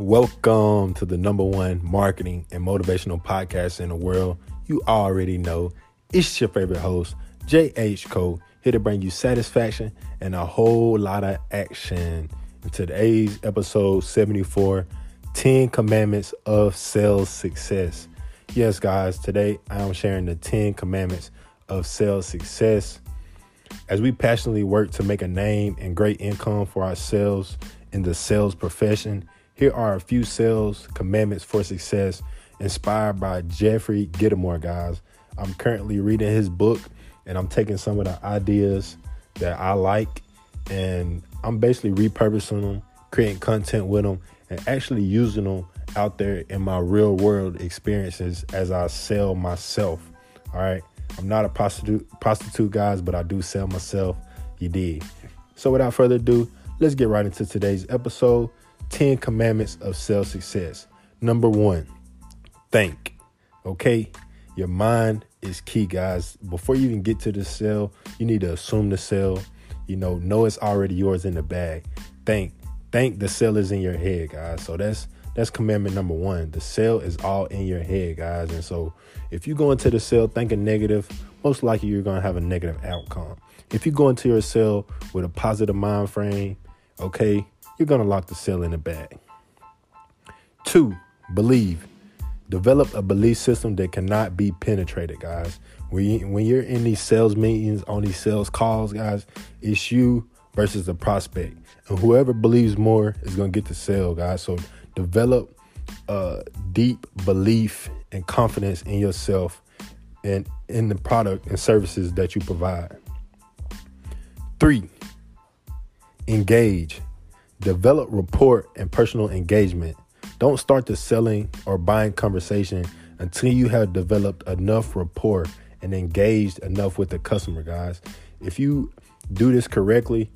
Welcome to the number one marketing and motivational podcast in the world. You already know it's your favorite host, J.H. Cole, here to bring you satisfaction and a whole lot of action. In today's episode 74, 10 Commandments of Sales Success. Yes, guys, today I'm sharing the 10 Commandments of Sales Success. As we passionately work to make a name and great income for ourselves in the sales profession, here are a few sales commandments for success inspired by Jeffrey Gitomer, guys. I'm currently reading his book and I'm taking some of the ideas that I like and I'm basically repurposing them, creating content with them, and actually using them out there in my real world experiences as I sell myself. All right. I'm not a prostitute, guys, but I do sell myself. You did. So without further ado, let's get right into today's episode, 10 Commandments of Sales Success. Number one, think. Okay, your mind is key, guys. Before you even get to the sale, you need to assume the sale. You know it's already yours in the bag. Think. Think the sale is in your head, guys. So that's commandment number one. The sale is all in your head, guys. And so if you go into the sale thinking negative, most likely you're going to have a negative outcome. If you go into your sale with a positive mind frame, okay, you're going to lock the sale in the bag. Two, believe. Develop a belief system that cannot be penetrated, guys. When you're in these sales meetings, on these sales calls, guys, it's you versus the prospect. And whoever believes more is going to get the sale, guys. So develop a deep belief and confidence in yourself and in the product and services that you provide. 3, engage. Develop rapport and personal engagement. Don't start the selling or buying conversation until you have developed enough rapport and engaged enough with the customer, guys. If you do this correctly,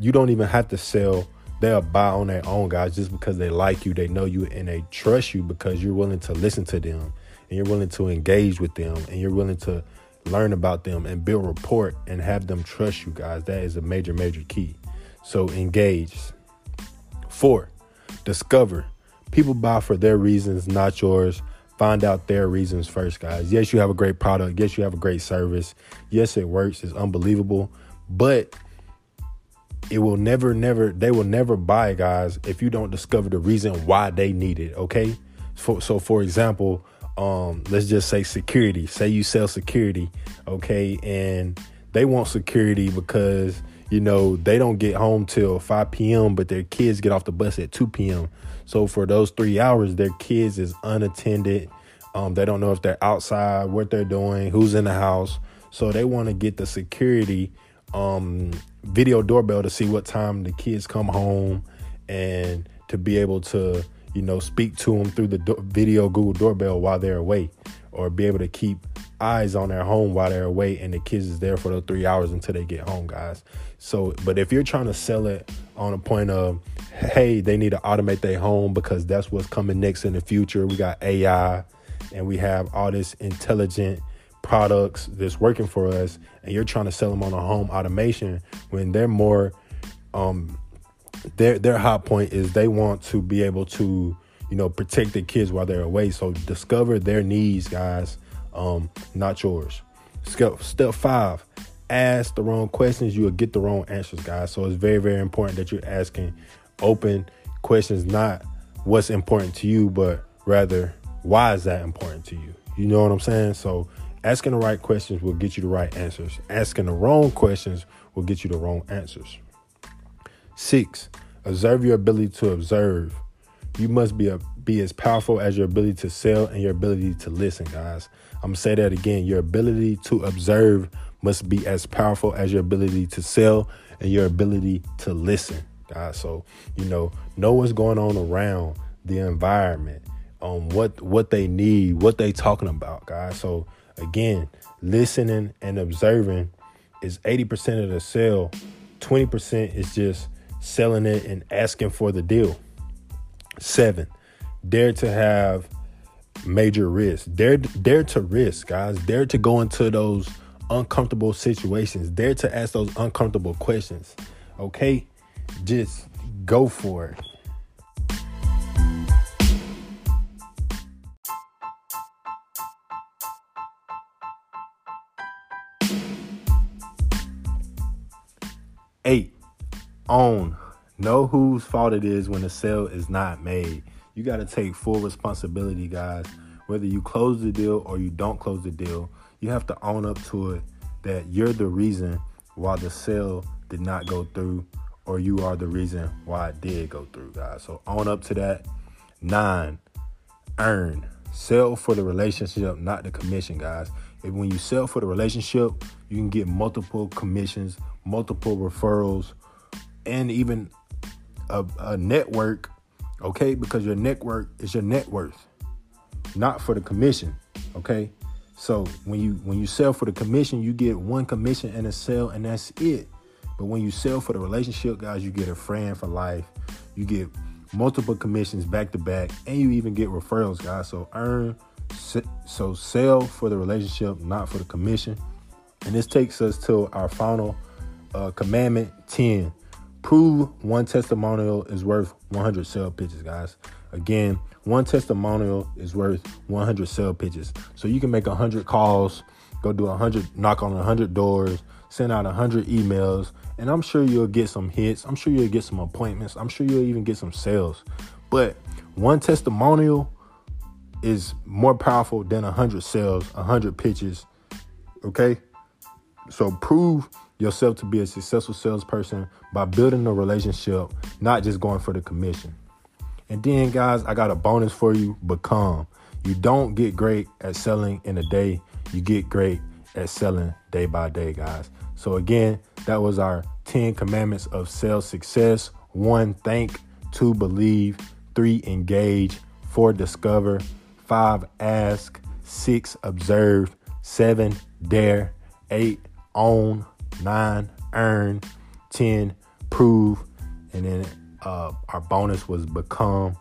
you don't even have to sell. They'll buy on their own, guys, just because they like you, they know you, and they trust you because you're willing to listen to them and you're willing to engage with them and you're willing to learn about them and build rapport and have them trust you, guys. That is a major, major key. So engage. 4, discover. People buy for their reasons, not yours. Find out their reasons first, guys. Yes, you have a great product. Yes, you have a great service. Yes, it works. It's unbelievable. But it will never buy, guys, if you don't discover the reason why they need it. Okay. So for example, let's just say security. Say you sell security. Okay. And they want security because, you know, they don't get home till 5 p.m., but their kids get off the bus at 2 p.m. So for those 3 hours, their kids is unattended. They don't know if they're outside, what they're doing, who's in the house. So they want to get the security video doorbell to see what time the kids come home and to be able to, you know, speak to them through the video Google doorbell while they're away, or be able to keep eyes on their home while they're away and the kids is there for those 3 hours until they get home, guys. So, but if you're trying to sell it on a point of, hey, they need to automate their home because that's what's coming next in the future. We got AI and we have all this intelligent products that's working for us, and you're trying to sell them on a home automation when they're more their high point is they want to be able to, you know, protect their kids while they're away. So discover their needs, guys, not yours. Step 5, ask the wrong questions, you'll get the wrong answers, guys. So it's very, very important that you're asking open questions, not what's important to you, but rather why is that important to you? You know what I'm saying? So asking the right questions will get you the right answers. Asking the wrong questions will get you the wrong answers. 6, observe your ability to observe. You must be as powerful as your ability to sell and your ability to listen, guys. I'm going to say that again. Your ability to observe must be as powerful as your ability to sell and your ability to listen, guys. So, you know what's going on around the environment, what they need, what they talking about, guys. So, again, listening and observing is 80% of the sale. 20% is just selling it and asking for the deal. 7, dare to have major risk. Dare to risk, guys. Dare to go into those uncomfortable situations. Dare to ask those uncomfortable questions. Okay? Just go for it. 8, own. Know whose fault it is when the sale is not made. You got to take full responsibility, guys. Whether you close the deal or you don't close the deal, you have to own up to it that you're the reason why the sale did not go through, or you are the reason why it did go through, guys. So own up to that. 9, earn. Sell for the relationship, not the commission, guys. And when you sell for the relationship, you can get multiple commissions, multiple referrals, and even a network, okay? Because your network is your net worth, not for the commission, okay? So when you sell for the commission, you get one commission and a sale, and that's it. But when you sell for the relationship, guys, you get a friend for life. You get multiple commissions back to back, and you even get referrals, guys. So sell for the relationship, not for the commission. And this takes us to our final commandment, 10. Prove one testimonial is worth 100 sale pitches, guys. Again, one testimonial is worth 100 sale pitches. So you can make 100 calls, go do 100, knock on 100 doors, send out 100 emails, and I'm sure you'll get some hits. I'm sure you'll get some appointments. I'm sure you'll even get some sales. But one testimonial is more powerful than 100 sales, 100 pitches, okay? So prove yourself to be a successful salesperson by building a relationship, not just going for the commission. And then, guys, I got a bonus for you. Become. You don't get great at selling in a day. You get great at selling day by day, guys. So again, that was our 10 commandments of sales success. 1, think. 2, believe. 3, engage. 4, discover. 5, ask. 6, observe. 7, dare. 8, own. 9, earn. 10, prove. And then our bonus was become.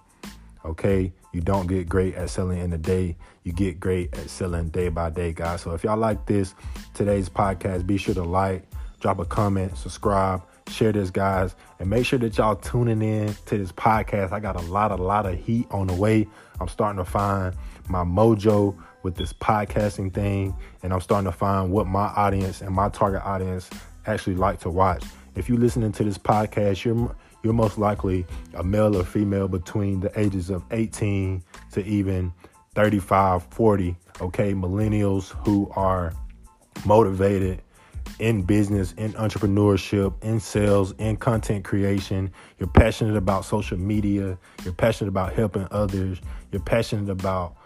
Okay, you don't get great at selling in a day. You get great at selling day by day, guys. So if y'all like this, today's podcast, be sure to like, drop a comment, subscribe, share this, guys. And make sure that y'all tuning in to this podcast. I got a lot of heat on the way. I'm starting to find my mojo with this podcasting thing. And I'm starting to find what my audience and my target audience actually like to watch. If you're listening to this podcast, you're most likely a male or female between the ages of 18 to even 35, 40, okay? Millennials who are motivated in business, in entrepreneurship, in sales, in content creation. You're passionate about social media. You're passionate about helping others. You're passionate about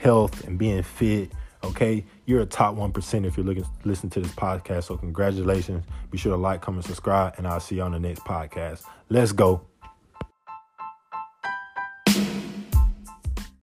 health and being fit, okay? You're a top 1% if you're listening to this podcast. So congratulations. Be sure to like, comment, subscribe, and I'll see you on the next podcast. Let's go.